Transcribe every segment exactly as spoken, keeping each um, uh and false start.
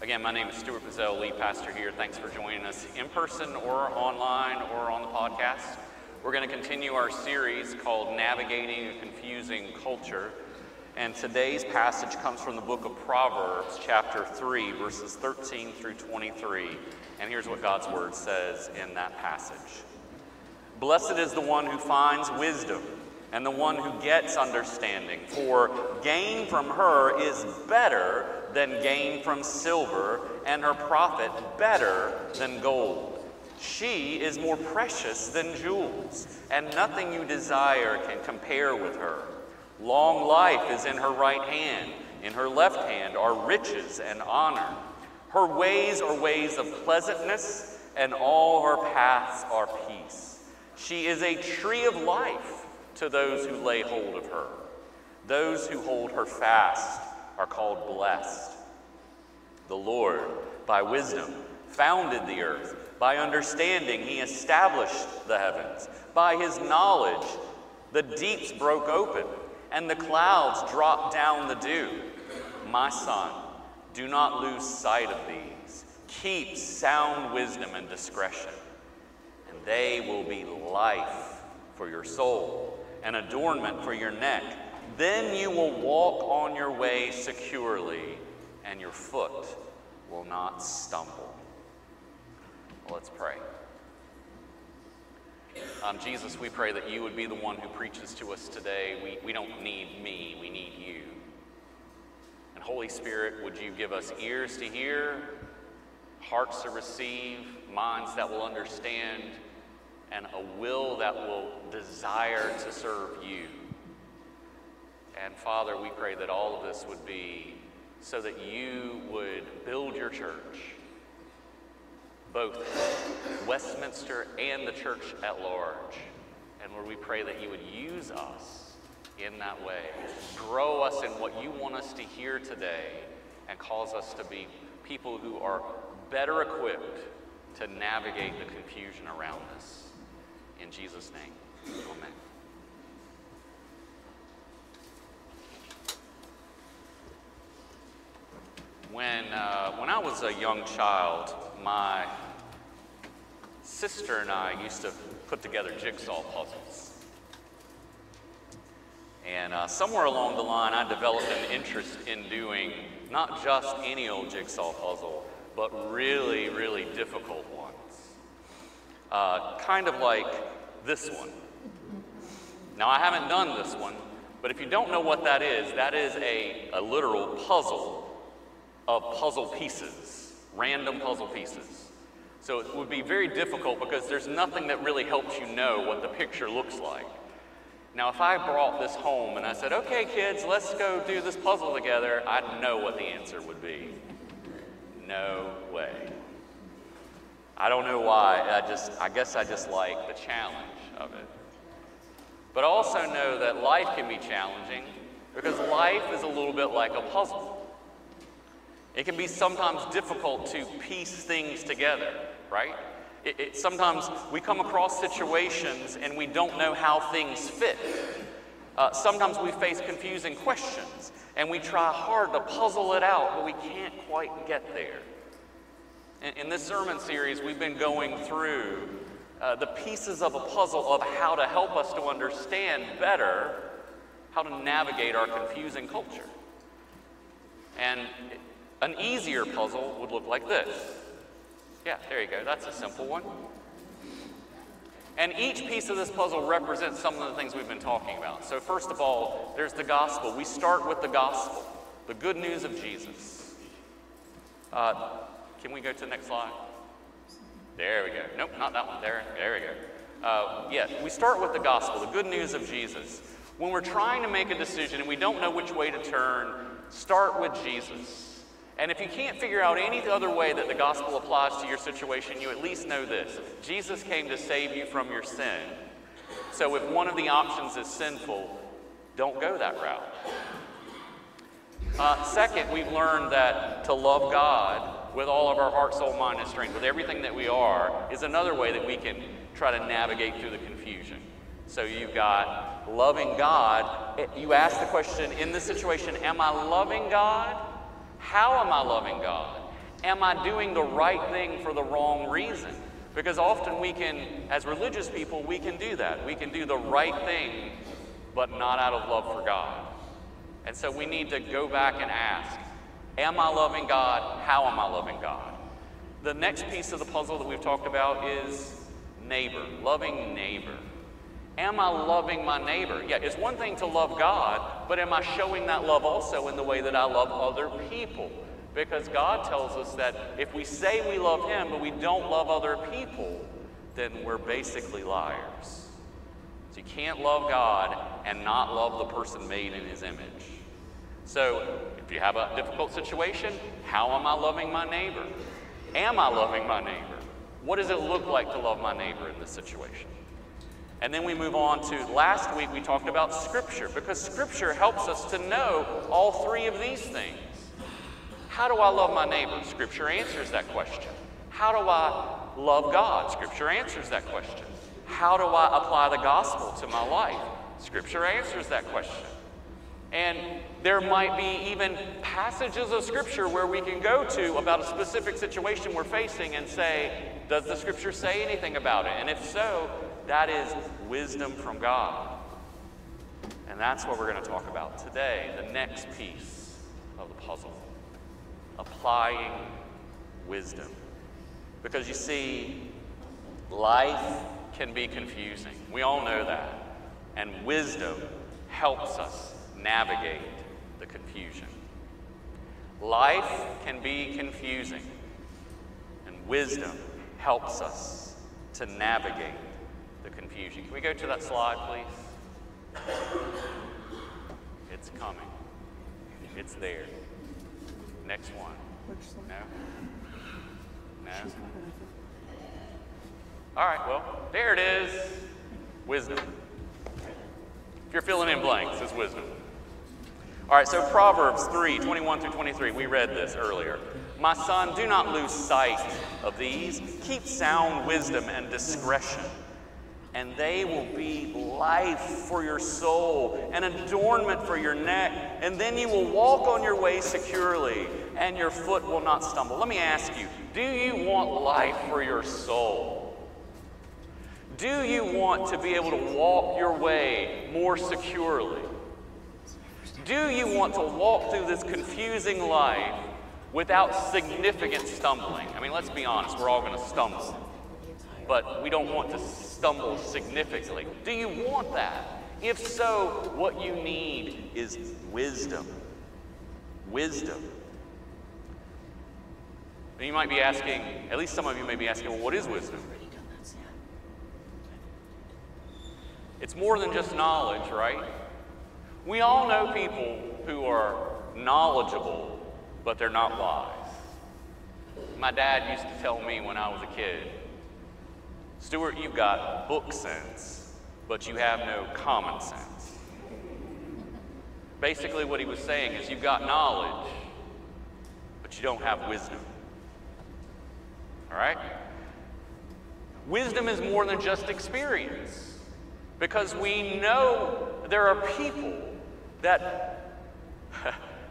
Again, my name is Stuart Fezzell, lead pastor here. Thanks for joining us in person or online or on the podcast. We're going to continue our series called Navigating a Confusing Culture. And today's passage comes from the book of Proverbs, chapter three, verses thirteen through twenty-three. And here's what God's word says in that passage. Blessed is the one who finds wisdom, and the one who gets understanding, for gain from her is better than gain from silver, and her profit better than gold. She is more precious than jewels, and nothing you desire can compare with her. Long life is in her right hand, in her left hand are riches and honor. Her ways are ways of pleasantness, and all her paths are peace. She is a tree of life to those who lay hold of her. Those who hold her fast are called blessed. The Lord, by wisdom, founded the earth. By understanding, he established the heavens. By his knowledge, the deeps broke open, and the clouds dropped down the dew. My son, do not lose sight of these. Keep sound wisdom and discretion, and they will be life for your soul, an adornment for your neck. Then you will walk on your way securely, and your foot will not stumble. Let's pray. Um, Jesus, we pray that you would be the one who preaches to us today. We, we don't need me, we need you. And Holy Spirit, would you give us ears to hear, hearts to receive, minds that will understand, and a will that will desire to serve you. And Father, we pray that all of this would be so that you would build your church, both Westminster and the church at large. And Lord, we pray that you would use us in that way. Grow us in what you want us to hear today and cause us to be people who are better equipped to navigate the confusion around us. In Jesus' name, amen. When, uh, when I was a young child, my sister and I used to put together jigsaw puzzles. And uh, somewhere along the line, I developed an interest in doing not just any old jigsaw puzzle, but really, really difficult ones. Uh, kind of like this one. Now, I haven't done this one, but if you don't know what that is, that is a, a literal puzzle of puzzle pieces, random puzzle pieces. So it would be very difficult because there's nothing that really helps you know what the picture looks like. Now, if I brought this home and I said, okay, kids, let's go do this puzzle together, I'd know what the answer would be. No way. I don't know why, I just, I guess I just like the challenge of it. But I also know that life can be challenging because life is a little bit like a puzzle. It can be sometimes difficult to piece things together, right? It, it, sometimes we come across situations and we don't know how things fit. Uh, sometimes we face confusing questions and we try hard to puzzle it out, but we can't quite get there. In, in this sermon series, we've been going through uh, the pieces of a puzzle of how to help us to understand better how to navigate our confusing culture. And an easier puzzle would look like this. Yeah, there you go, that's a simple one. And each piece of this puzzle represents some of the things we've been talking about. So first of all, there's the gospel. We start with the gospel, the good news of Jesus. Uh, can we go to the next slide? There we go. Nope, not that one. There, there we go. Uh, yeah, we start with the gospel, the good news of Jesus. When we're trying to make a decision and we don't know which way to turn, start with Jesus. And if you can't figure out any other way that the gospel applies to your situation, you at least know this. Jesus came to save you from your sin. So if one of the options is sinful, don't go that route. Uh, second, we've learned that to love God with all of our heart, soul, mind, and strength, with everything that we are, is another way that we can try to navigate through the confusion. So you've got loving God. You ask the question, in this situation, am I loving God? How am I loving God? Am I doing the right thing for the wrong reason? Because often we can, as religious people, we can do that. We can do the right thing, but not out of love for God. And so we need to go back and ask, am I loving God? How am I loving God? The next piece of the puzzle that we've talked about is neighbor, loving neighbor. Am I loving my neighbor? Yeah, it's one thing to love God, but am I showing that love also in the way that I love other people? Because God tells us that if we say we love Him, but we don't love other people, then we're basically liars. So you can't love God and not love the person made in His image. So if you have a difficult situation, how am I loving my neighbor? Am I loving my neighbor? What does it look like to love my neighbor in this situation? And then we move on to last week we talked about Scripture, because Scripture helps us to know all three of these things. How do I love my neighbor? Scripture answers that question. How do I love God? Scripture answers that question. How do I apply the gospel to my life? Scripture answers that question. And there might be even passages of Scripture where we can go to about a specific situation we're facing and say, does the Scripture say anything about it? And if so, that is wisdom from God. And that's what we're going to talk about today, the next piece of the puzzle, applying wisdom. Because you see, life can be confusing. We all know that. And wisdom helps us navigate the confusion. Life can be confusing, and wisdom helps us to navigate the confusion. Can we go to that slide, please? It's coming. It's there. Next one. No? No? All right, well, there it is. Wisdom. If you're filling in blanks, it's wisdom. All right, so Proverbs three, twenty-one through twenty-three. We read this earlier. My son, do not lose sight of these. Keep sound wisdom and discretion, and they will be life for your soul, an adornment for your neck, and then you will walk on your way securely, and your foot will not stumble. Let me ask you, do you want life for your soul? Do you want to be able to walk your way more securely? Do you want to walk through this confusing life without significant stumbling? I mean, let's be honest, we're all going to stumble, but we don't want to stumble significantly. Do you want that? If so, what you need is wisdom. Wisdom. And you might be asking, at least some of you may be asking, well, what is wisdom? It's more than just knowledge, right? We all know people who are knowledgeable, but they're not wise. My dad used to tell me when I was a kid, Stuart, you've got book sense, but you have no common sense. Basically what he was saying is you've got knowledge, but you don't have wisdom. All right? Wisdom is more than just experience, because we know there are people that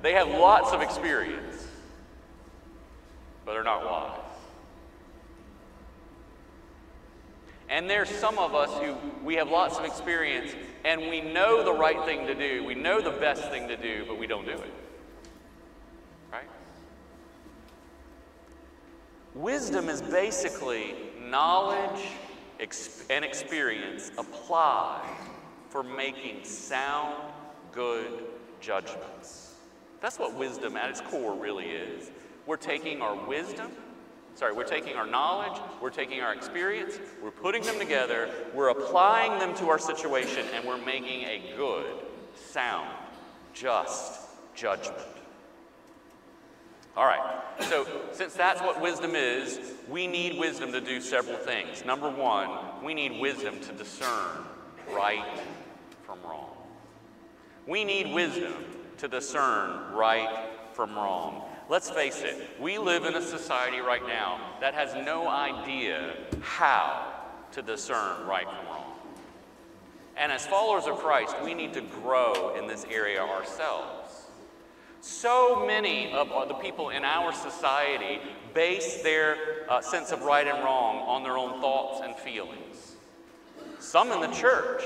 they have lots of experience, but they're not wise. And there's some of us who, we have lots of experience and we know the right thing to do, we know the best thing to do, but we don't do it, right? Wisdom is basically knowledge and experience applied for making sound, good judgments. That's what wisdom at its core really is. We're taking our wisdom, Sorry, we're taking our knowledge, we're taking our experience, we're putting them together, we're applying them to our situation, and we're making a good, sound, just judgment. All right, so since that's what wisdom is, we need wisdom to do several things. Number one, we need wisdom to discern right from wrong. We need wisdom to discern right from wrong. Let's face it, we live in a society right now that has no idea how to discern right from wrong. And as followers of Christ, we need to grow in this area ourselves. So so many of the people in our society base their uh, sense of right and wrong on their own thoughts and feelings. Some in the church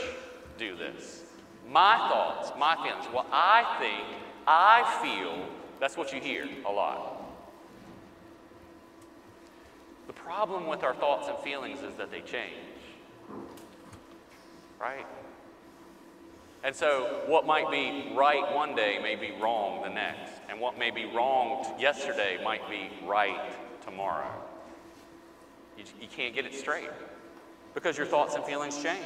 do this. My thoughts, my feelings, what I think, I feel, that's what you hear a lot. The problem with our thoughts and feelings is that they change, right? And so what might be right one day may be wrong the next, and what may be wrong yesterday might be right tomorrow. You, you can't get it straight because your thoughts and feelings change.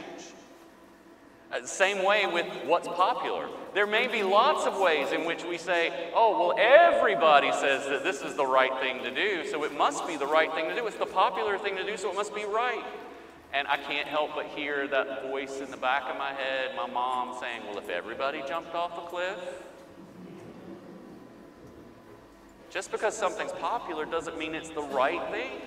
Uh, same way with what's popular. There may be lots of ways in which we say, oh, well, everybody says that this is the right thing to do, so it must be the right thing to do. It's the popular thing to do, so it must be right. And I can't help but hear that voice in the back of my head, my mom saying, well, if everybody jumped off a cliff. Just because something's popular doesn't mean it's the right thing.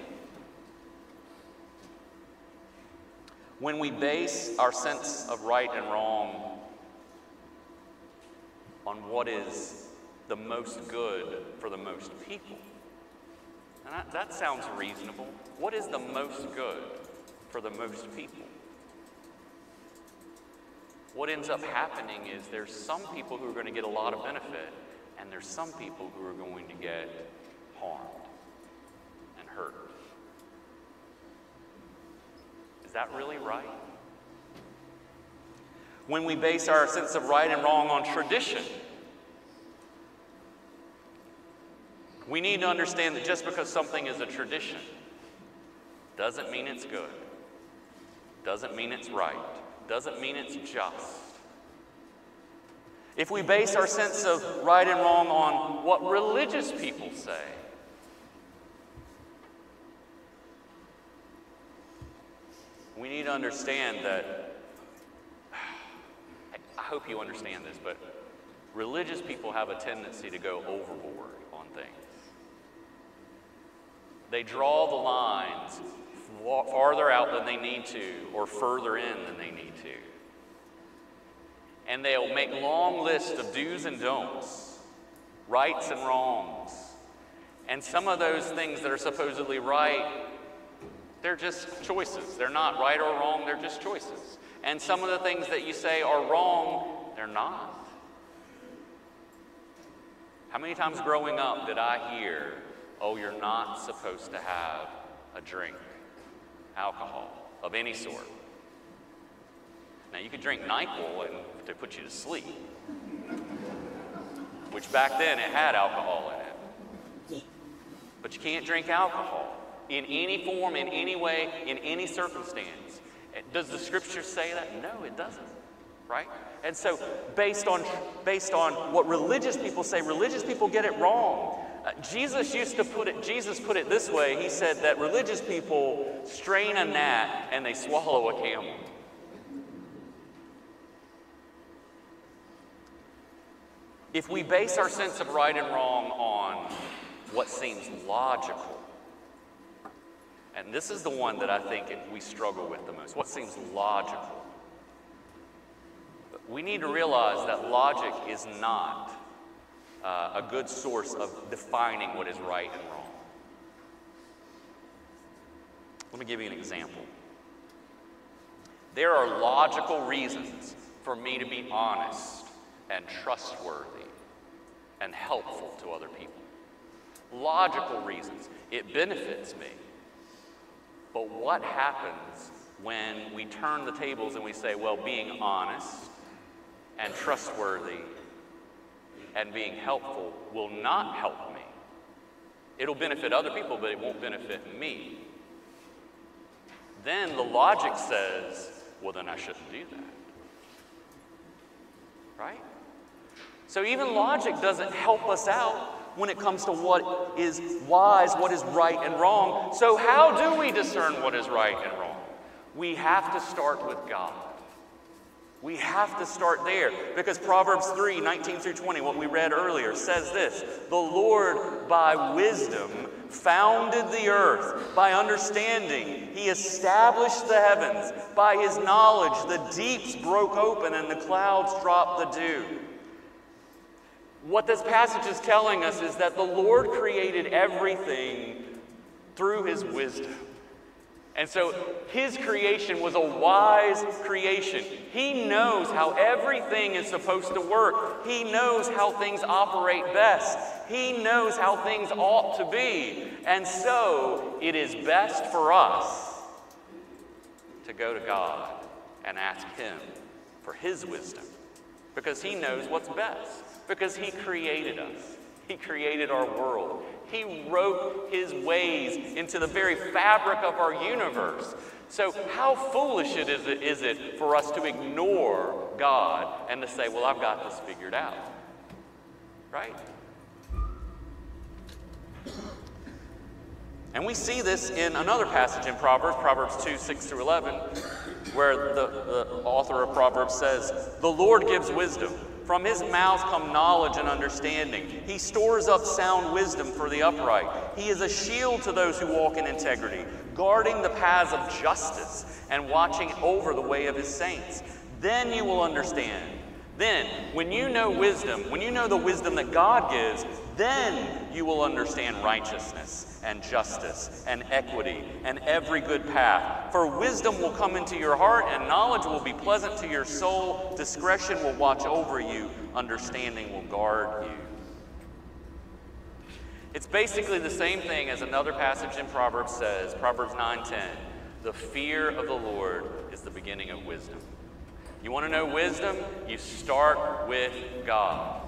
When we base our sense of right and wrong on what is the most good for the most people. And that, that sounds reasonable. What is the most good for the most people? What ends up happening is there's some people who are going to get a lot of benefit, and there's some people who are going to get harmed and hurt. Is that really right? When we base our sense of right and wrong on tradition, we need to understand that just because something is a tradition doesn't mean it's good, doesn't mean it's right, doesn't mean it's just. If we base our sense of right and wrong on what religious people say, we need to understand that, I hope you understand this, but religious people have a tendency to go overboard on things. They draw the lines farther out than they need to or further in than they need to. And they'll make long lists of do's and don'ts, rights and wrongs. And some of those things that are supposedly right, they're just choices. They're not right or wrong, they're just choices. And some of the things that you say are wrong, they're not. How many times growing up did I hear, oh, you're not supposed to have a drink, alcohol, of any sort? Now, you could drink NyQuil and to put you to sleep, which back then it had alcohol in it. But you can't drink alcohol in any form, in any way, in any circumstance. Does the scripture say that? No, it doesn't, right? And so based on, based on what religious people say, religious people get it wrong. Uh, Jesus used to put it, Jesus put it this way. He said that religious people strain a gnat and they swallow a camel. If we base our sense of right and wrong on what seems logical, and this is the one that I think we struggle with the most, what seems logical. But we need to realize that logic is not uh, a good source of defining what is right and wrong. Let me give you an example. There are logical reasons for me to be honest and trustworthy and helpful to other people. Logical reasons. It benefits me. But what happens when we turn the tables and we say, well, being honest and trustworthy and being helpful will not help me? It'll benefit other people, but it won't benefit me. Then the logic says, well, then I shouldn't do that, right? So even logic doesn't help us out when it comes to what is wise, what is right and wrong. So how do we discern what is right and wrong? We have to start with God. We have to start there, because Proverbs three, nineteen through twenty, what we read earlier, says this: the Lord by wisdom founded the earth, by understanding he established the heavens, by his knowledge the deeps broke open and the clouds dropped the dew. What this passage is telling us is that the Lord created everything through his wisdom. And so his creation was a wise creation. He knows how everything is supposed to work. He knows how things operate best. He knows how things ought to be. And so it is best for us to go to God and ask him for his wisdom, because he knows what's best, because he created us. He created our world. He wrote his ways into the very fabric of our universe. So how foolish it is, it, is it for us to ignore God and to say, well, I've got this figured out, right? And we see this in another passage in Proverbs, Proverbs two, six through eleven, where the, the author of Proverbs says, the Lord gives wisdom. From his mouth come knowledge and understanding. He stores up sound wisdom for the upright. He is a shield to those who walk in integrity, guarding the paths of justice and watching over the way of his saints. Then you will understand. Then, when you know wisdom, when you know the wisdom that God gives, then you will understand righteousness and justice and equity and every good path. For wisdom will come into your heart, and knowledge will be pleasant to your soul. Discretion will watch over you. Understanding will guard you. It's basically the same thing as another passage in Proverbs says, Proverbs nine ten. The fear of the Lord is the beginning of wisdom. You want to know wisdom? You start with God.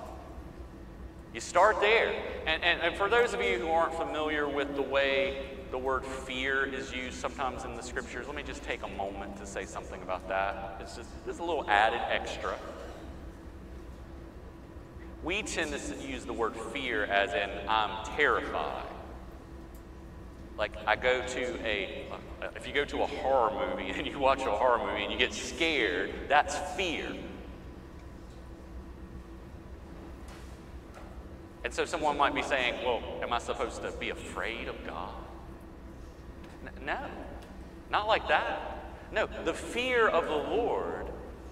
You start there. And, and, and for those of you who aren't familiar with the way the word fear is used sometimes in the scriptures, let me just take a moment to say something about that. It's just, it's a little added extra. We tend to use the word fear as in, I'm terrified. Like I go to a, if you go to a horror movie and you watch a horror movie and you get scared, that's fear. And so someone might be saying, well, am I supposed to be afraid of God? N- no, not like that. No, the fear of the Lord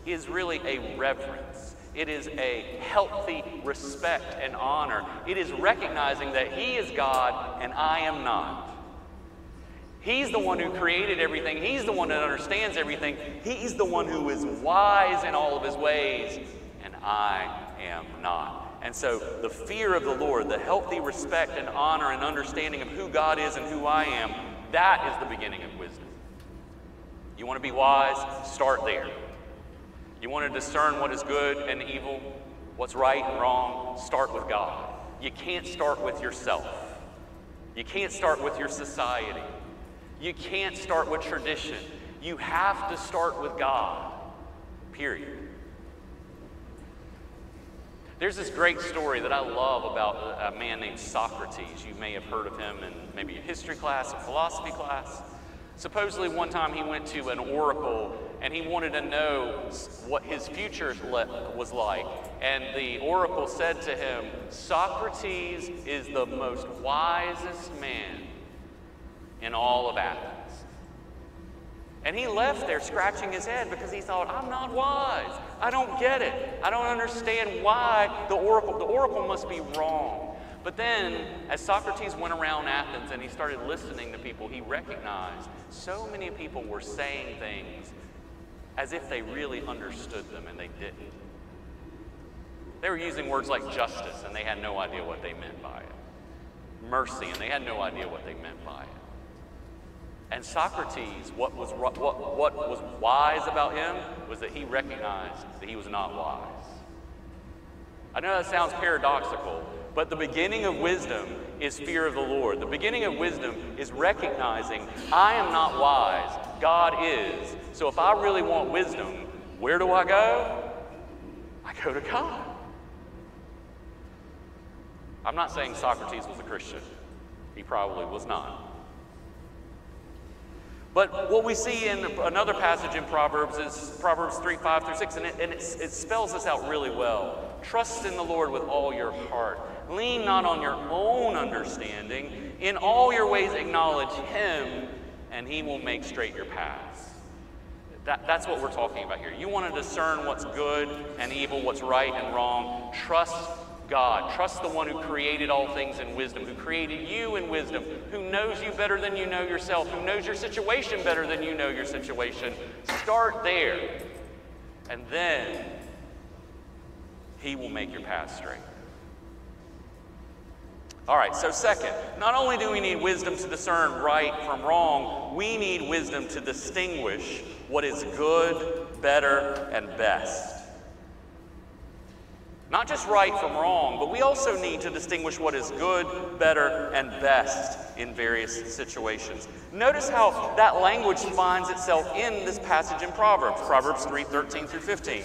is really a reverence. It is a healthy respect and honor. It is recognizing that he is God and I am not. He's the one who created everything. He's the one that understands everything. He's the one who is wise in all of his ways, and I am not. And so the fear of the Lord, the healthy respect and honor and understanding of who God is and who I am, that is the beginning of wisdom. You want to be wise? Start there. You want to discern what is good and evil, what's right and wrong? Start with God. You can't start with yourself. You can't start with your society. You can't start with tradition. You have to start with God, period. There's this great story that I love about a man named Socrates. You may have heard of him in maybe a history class, a philosophy class. Supposedly one time he went to an oracle and he wanted to know what his future was like. And the oracle said to him, Socrates is the most wisest man in all of Athens. And he left there scratching his head because he thought, I'm not wise. I don't get it. I don't understand why the oracle, the oracle must be wrong. But then, as Socrates went around Athens and he started listening to people, he recognized so many people were saying things as if they really understood them, and they didn't. They were using words like justice, and they had no idea what they meant by it. Mercy, and they had no idea what they meant by it. And Socrates, what was, what, what was wise about him was that he recognized that he was not wise. I know that sounds paradoxical, but the beginning of wisdom is fear of the Lord. The beginning of wisdom is recognizing I am not wise, God is. So if I really want wisdom, where do I go? I go to God. I'm not saying Socrates was a Christian. He probably was not. But what we see in another passage in Proverbs is Proverbs three, five through six, and, it, and it, it spells this out really well. Trust in the Lord with all your heart. Lean not on your own understanding. In all your ways acknowledge him, and he will make straight your paths. That, that's what we're talking about here. You want to discern what's good and evil, what's right and wrong. Trust God. Trust the one who created all things in wisdom, who created you in wisdom, who knows you better than you know yourself, who knows your situation better than you know your situation. Start there, and then he will make your path straight. All right, so second, not only do we need wisdom to discern right from wrong, we need wisdom to distinguish what is good, better, and best. Not just right from wrong, but we also need to distinguish what is good, better, and best in various situations. Notice how that language finds itself in this passage in Proverbs, Proverbs three, thirteen through fifteen.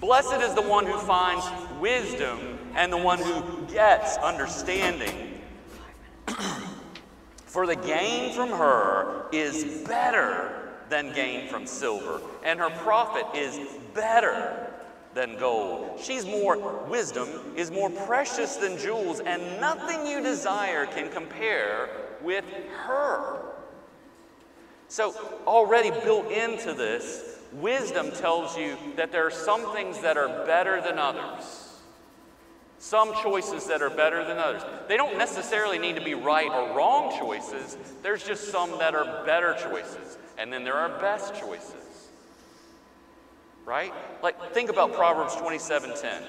Blessed is the one who finds wisdom and the one who gets understanding. For the gain from her is better than gain from silver, and her profit is better than gold. She's more, wisdom is more precious than jewels, and nothing you desire can compare with her. So already built into this, wisdom tells you that there are some things that are better than others, some choices that are better than others. They don't necessarily need to be right or wrong choices. There's just some that are better choices, and then there are best choices. Right? Like, think about Proverbs twenty-seven ten.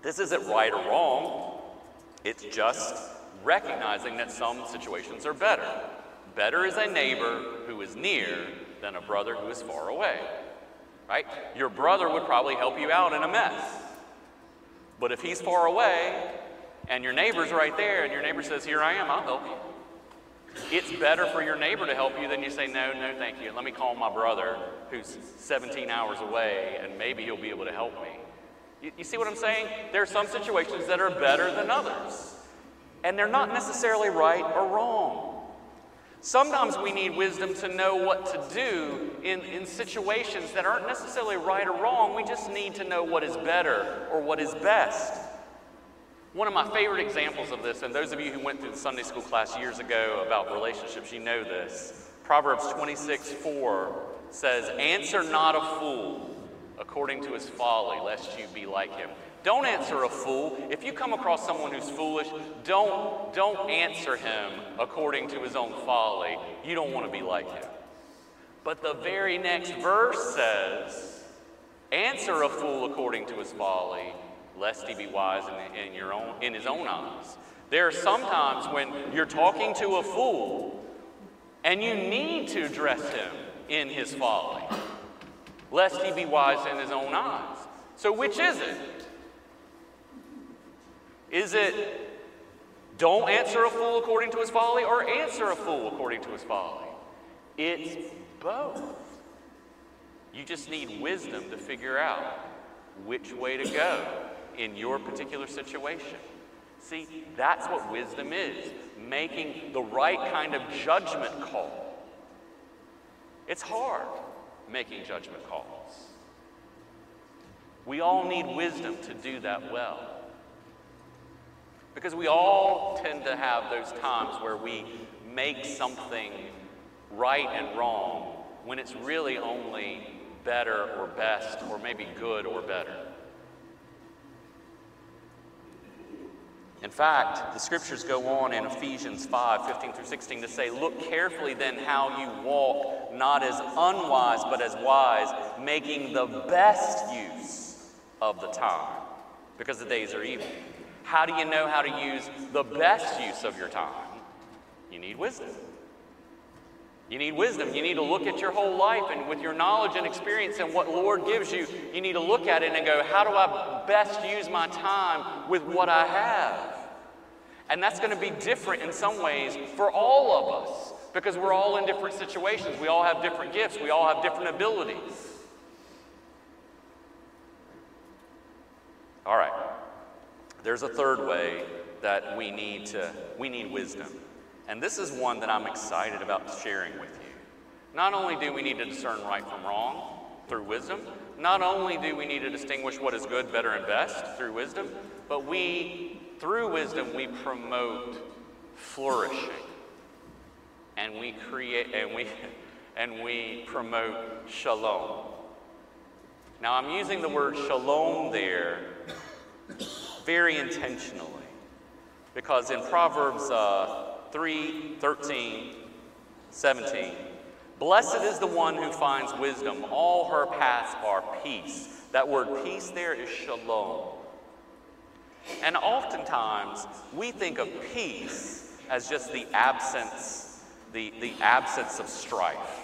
This isn't right or wrong. It's just recognizing that some situations are better. Better is a neighbor who is near than a brother who is far away. Right? Your brother would probably help you out in a mess. But if he's far away and your neighbor's right there and your neighbor says, here I am, I'll help you. It's better for your neighbor to help you than you say, no, no, thank you. Let me call my brother who's seventeen hours away and maybe he'll be able to help me. You, you see what I'm saying? There are some situations that are better than others. And they're not necessarily right or wrong. Sometimes we need wisdom to know what to do in, in situations that aren't necessarily right or wrong. We just need to know what is better or what is best. One of my favorite examples of this, and those of you who went through the Sunday school class years ago about relationships, you know this. Proverbs twenty-six four says, answer not a fool according to his folly, lest you be like him. Don't answer a fool. If you come across someone who's foolish, don't, don't answer him according to his own folly. You don't want to be like him. But the very next verse says, answer a fool according to his folly, lest he be wise in, in, your own, in his own eyes. There are some times when you're talking to a fool and you need to address him in his folly, lest he be wise in his own eyes. So which is it? Is it don't answer a fool according to his folly, or answer a fool according to his folly? It's both. You just need wisdom to figure out which way to go in your particular situation. See, that's what wisdom is, making the right kind of judgment call. It's hard making judgment calls. We all need wisdom to do that well. Because we all tend to have those times where we make something right and wrong when it's really only better or best, or maybe good or better. In fact, the scriptures go on in Ephesians five, fifteen through sixteen to say, look carefully then how you walk, not as unwise but as wise, making the best use of the time, because the days are evil. How do you know how to use the best use of your time? You need wisdom. You need wisdom. You need to look at your whole life, and with your knowledge and experience and what the Lord gives you, you need to look at it and go, how do I best use my time with what I have? And that's going to be different in some ways for all of us, because we're all in different situations. We all have different gifts. We all have different abilities. All right. There's a third way that we need to, we need wisdom. And this is one that I'm excited about sharing with you. Not only do we need to discern right from wrong through wisdom, not only do we need to distinguish what is good, better, and best through wisdom, but we, through wisdom, we promote flourishing. And we create, and we, and we promote shalom. Now I'm using the word shalom there very intentionally, because in Proverbs uh, three, thirteen, seventeen, blessed is the one who finds wisdom. All her paths are peace. That word peace there is shalom. And oftentimes, we think of peace as just the absence, the, the absence of strife.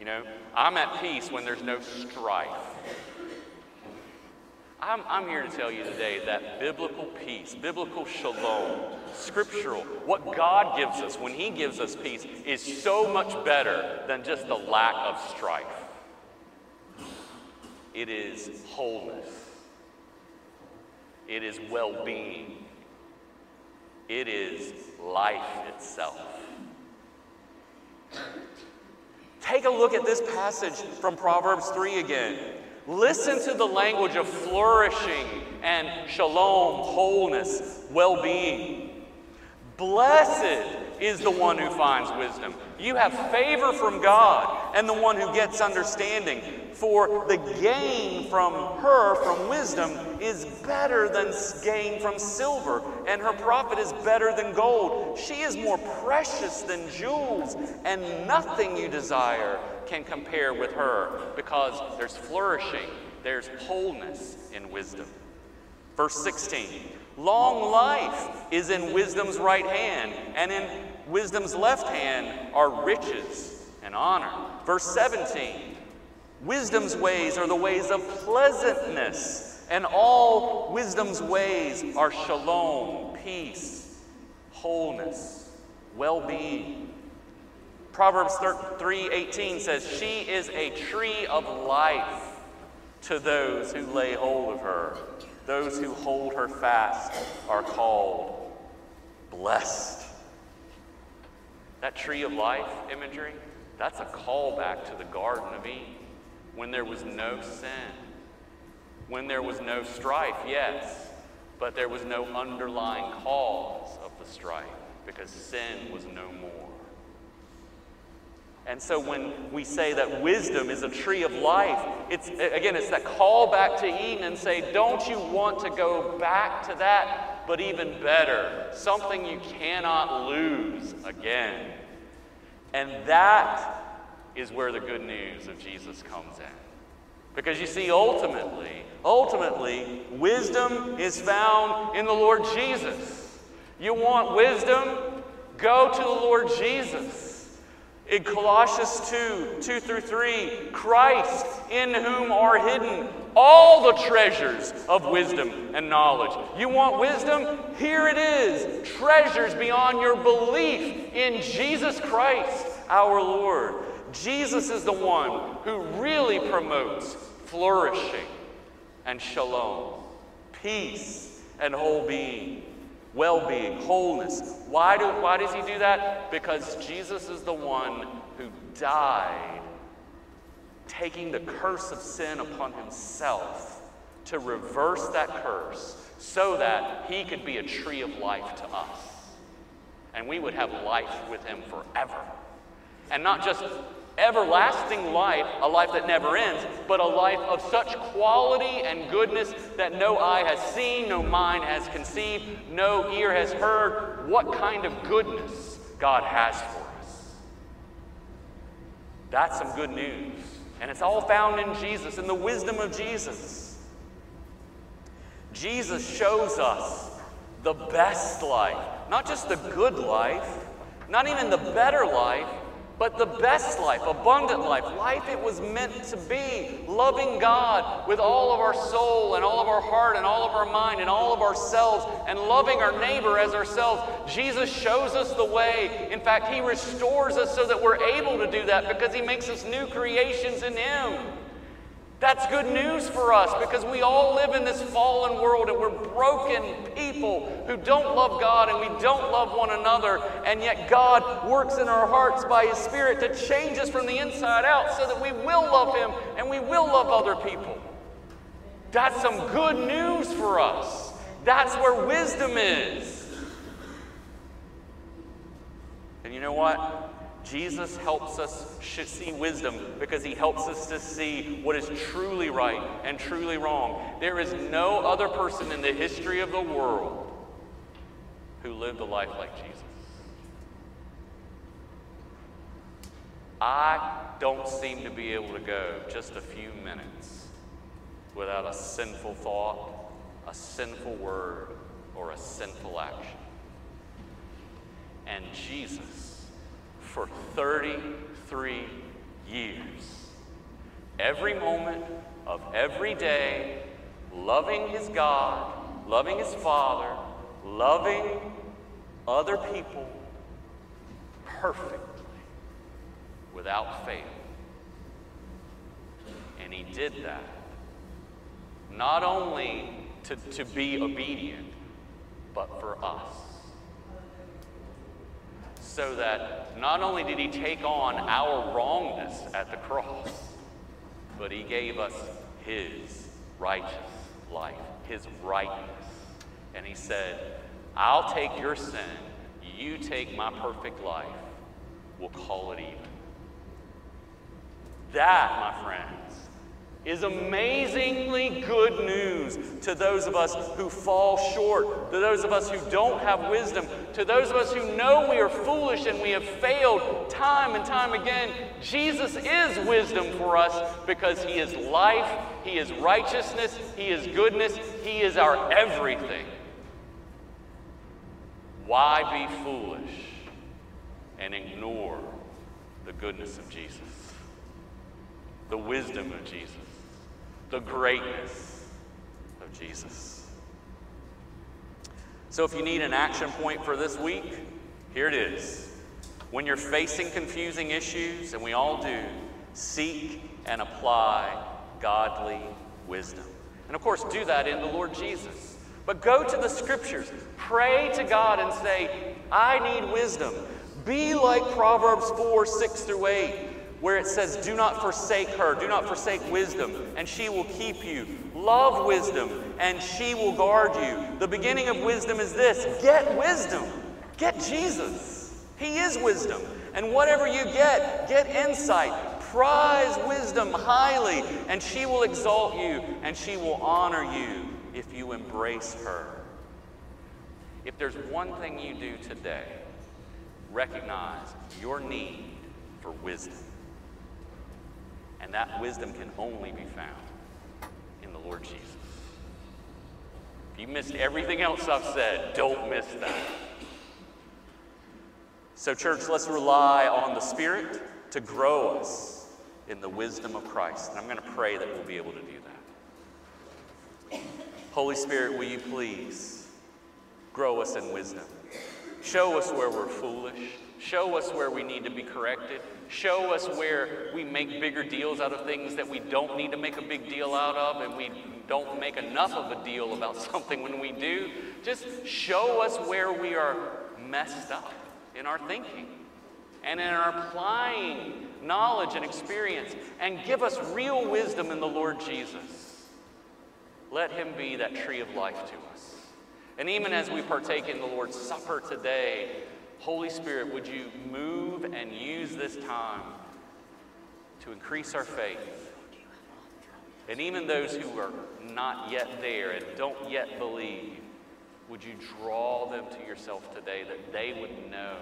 You know, I'm at peace when there's no strife. I'm, I'm here to tell you today that biblical peace, biblical shalom, scriptural, what God gives us when He gives us peace is so much better than just the lack of strife. It is wholeness. It is well-being. It is life itself. Take a look at this passage from Proverbs three again. Listen to the language of flourishing and shalom, wholeness, well-being. Blessed is the one who finds wisdom. You have favor from God and the one who gets understanding. For the gain from her, from wisdom, is better than gain from silver, and her profit is better than gold. She is more precious than jewels, and nothing you desire can compare with her, because there's flourishing, there's wholeness in wisdom. Verse sixteen, long life is in wisdom's right hand, and in wisdom's left hand are riches and honor. Verse seventeen, wisdom's ways are the ways of pleasantness, and all wisdom's ways are shalom, peace, wholeness, well-being. Proverbs three eighteen says, she is a tree of life to those who lay hold of her. Those who hold her fast are called blessed. That tree of life imagery, that's a callback to the Garden of Eden. When there was no sin, when there was no strife, yes, but there was no underlying cause of the strife, because sin was no more. And so when we say that wisdom is a tree of life, it's again, it's that call back to Eden and say, don't you want to go back to that, but even better, something you cannot lose again. And that is where the good news of Jesus comes in. Because you see, ultimately, ultimately, wisdom is found in the Lord Jesus. You want wisdom? Go to the Lord Jesus. In Colossians two, two through three, Christ, in whom are hidden all the treasures of wisdom and knowledge. You want wisdom? Here it is. Treasures beyond your belief in Jesus Christ, our Lord. Jesus is the one who really promotes flourishing and shalom, peace and whole being, well-being, wholeness. Why, do, why does he do that? Because Jesus is the one who died, taking the curse of sin upon himself to reverse that curse so that he could be a tree of life to us. And we would have life with him forever. And not just everlasting life, a life that never ends, but a life of such quality and goodness that no eye has seen, no mind has conceived, no ear has heard what kind of goodness God has for us. That's some good news. And it's all found in Jesus, in the wisdom of Jesus. Jesus shows us the best life, not just the good life, not even the better life, but the best life, abundant life, life it was meant to be, loving God with all of our soul and all of our heart and all of our mind and all of ourselves, and loving our neighbor as ourselves. Jesus shows us the way. In fact, he restores us so that we're able to do that because he makes us new creations in him. That's good news for us, because we all live in this fallen world and we're broken people who don't love God and we don't love one another, and yet God works in our hearts by his Spirit to change us from the inside out so that we will love him and we will love other people. That's some good news for us. That's where wisdom is. And you know what? Jesus helps us see wisdom because he helps us to see what is truly right and truly wrong. There is no other person in the history of the world who lived a life like Jesus. I don't seem to be able to go just a few minutes without a sinful thought, a sinful word, or a sinful action. And Jesus, for thirty-three years, every moment of every day, loving his God, loving his Father, loving other people perfectly, without fail. And he did that not only to, to be obedient, but for us. So that not only did he take on our wrongness at the cross, but he gave us his righteous life, his rightness. And he said, I'll take your sin, you take my perfect life, we'll call it even. That, my friends, is amazingly good news to those of us who fall short, to those of us who don't have wisdom, to those of us who know we are foolish and we have failed time and time again. Jesus is wisdom for us because he is life, he is righteousness, he is goodness, he is our everything. Why be foolish and ignore the goodness of Jesus, the wisdom of Jesus, the greatness of Jesus? So if you need an action point for this week, here it is. When you're facing confusing issues, and we all do, seek and apply godly wisdom. And of course, do that in the Lord Jesus. But go to the scriptures, pray to God and say, I need wisdom. Be like Proverbs four, six through eight. Where it says, do not forsake her, do not forsake wisdom, and she will keep you. Love wisdom, and she will guard you. The beginning of wisdom is this: get wisdom. Get Jesus. He is wisdom. And whatever you get, get insight. Prize wisdom highly, and she will exalt you, and she will honor you if you embrace her. If there's one thing you do today, recognize your need for wisdom. And that wisdom can only be found in the Lord Jesus. If you missed everything else I've said, don't miss that. So, church, let's rely on the Spirit to grow us in the wisdom of Christ. And I'm going to pray that we'll be able to do that. Holy Spirit, will you please grow us in wisdom? Show us where we're foolish. Show us where we need to be corrected. Show us where we make bigger deals out of things that we don't need to make a big deal out of, and we don't make enough of a deal about something when we do. Just show us where we are messed up in our thinking and in our applying knowledge and experience, and give us real wisdom in the Lord Jesus. Let him be that tree of life to us. And even as we partake in the Lord's Supper today, Holy Spirit, would you move and use this time to increase our faith? And even those who are not yet there and don't yet believe, would you draw them to yourself today that they would know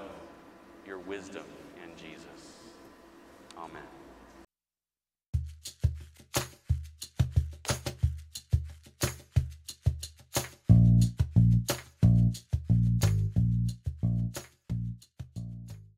your wisdom in Jesus? Amen.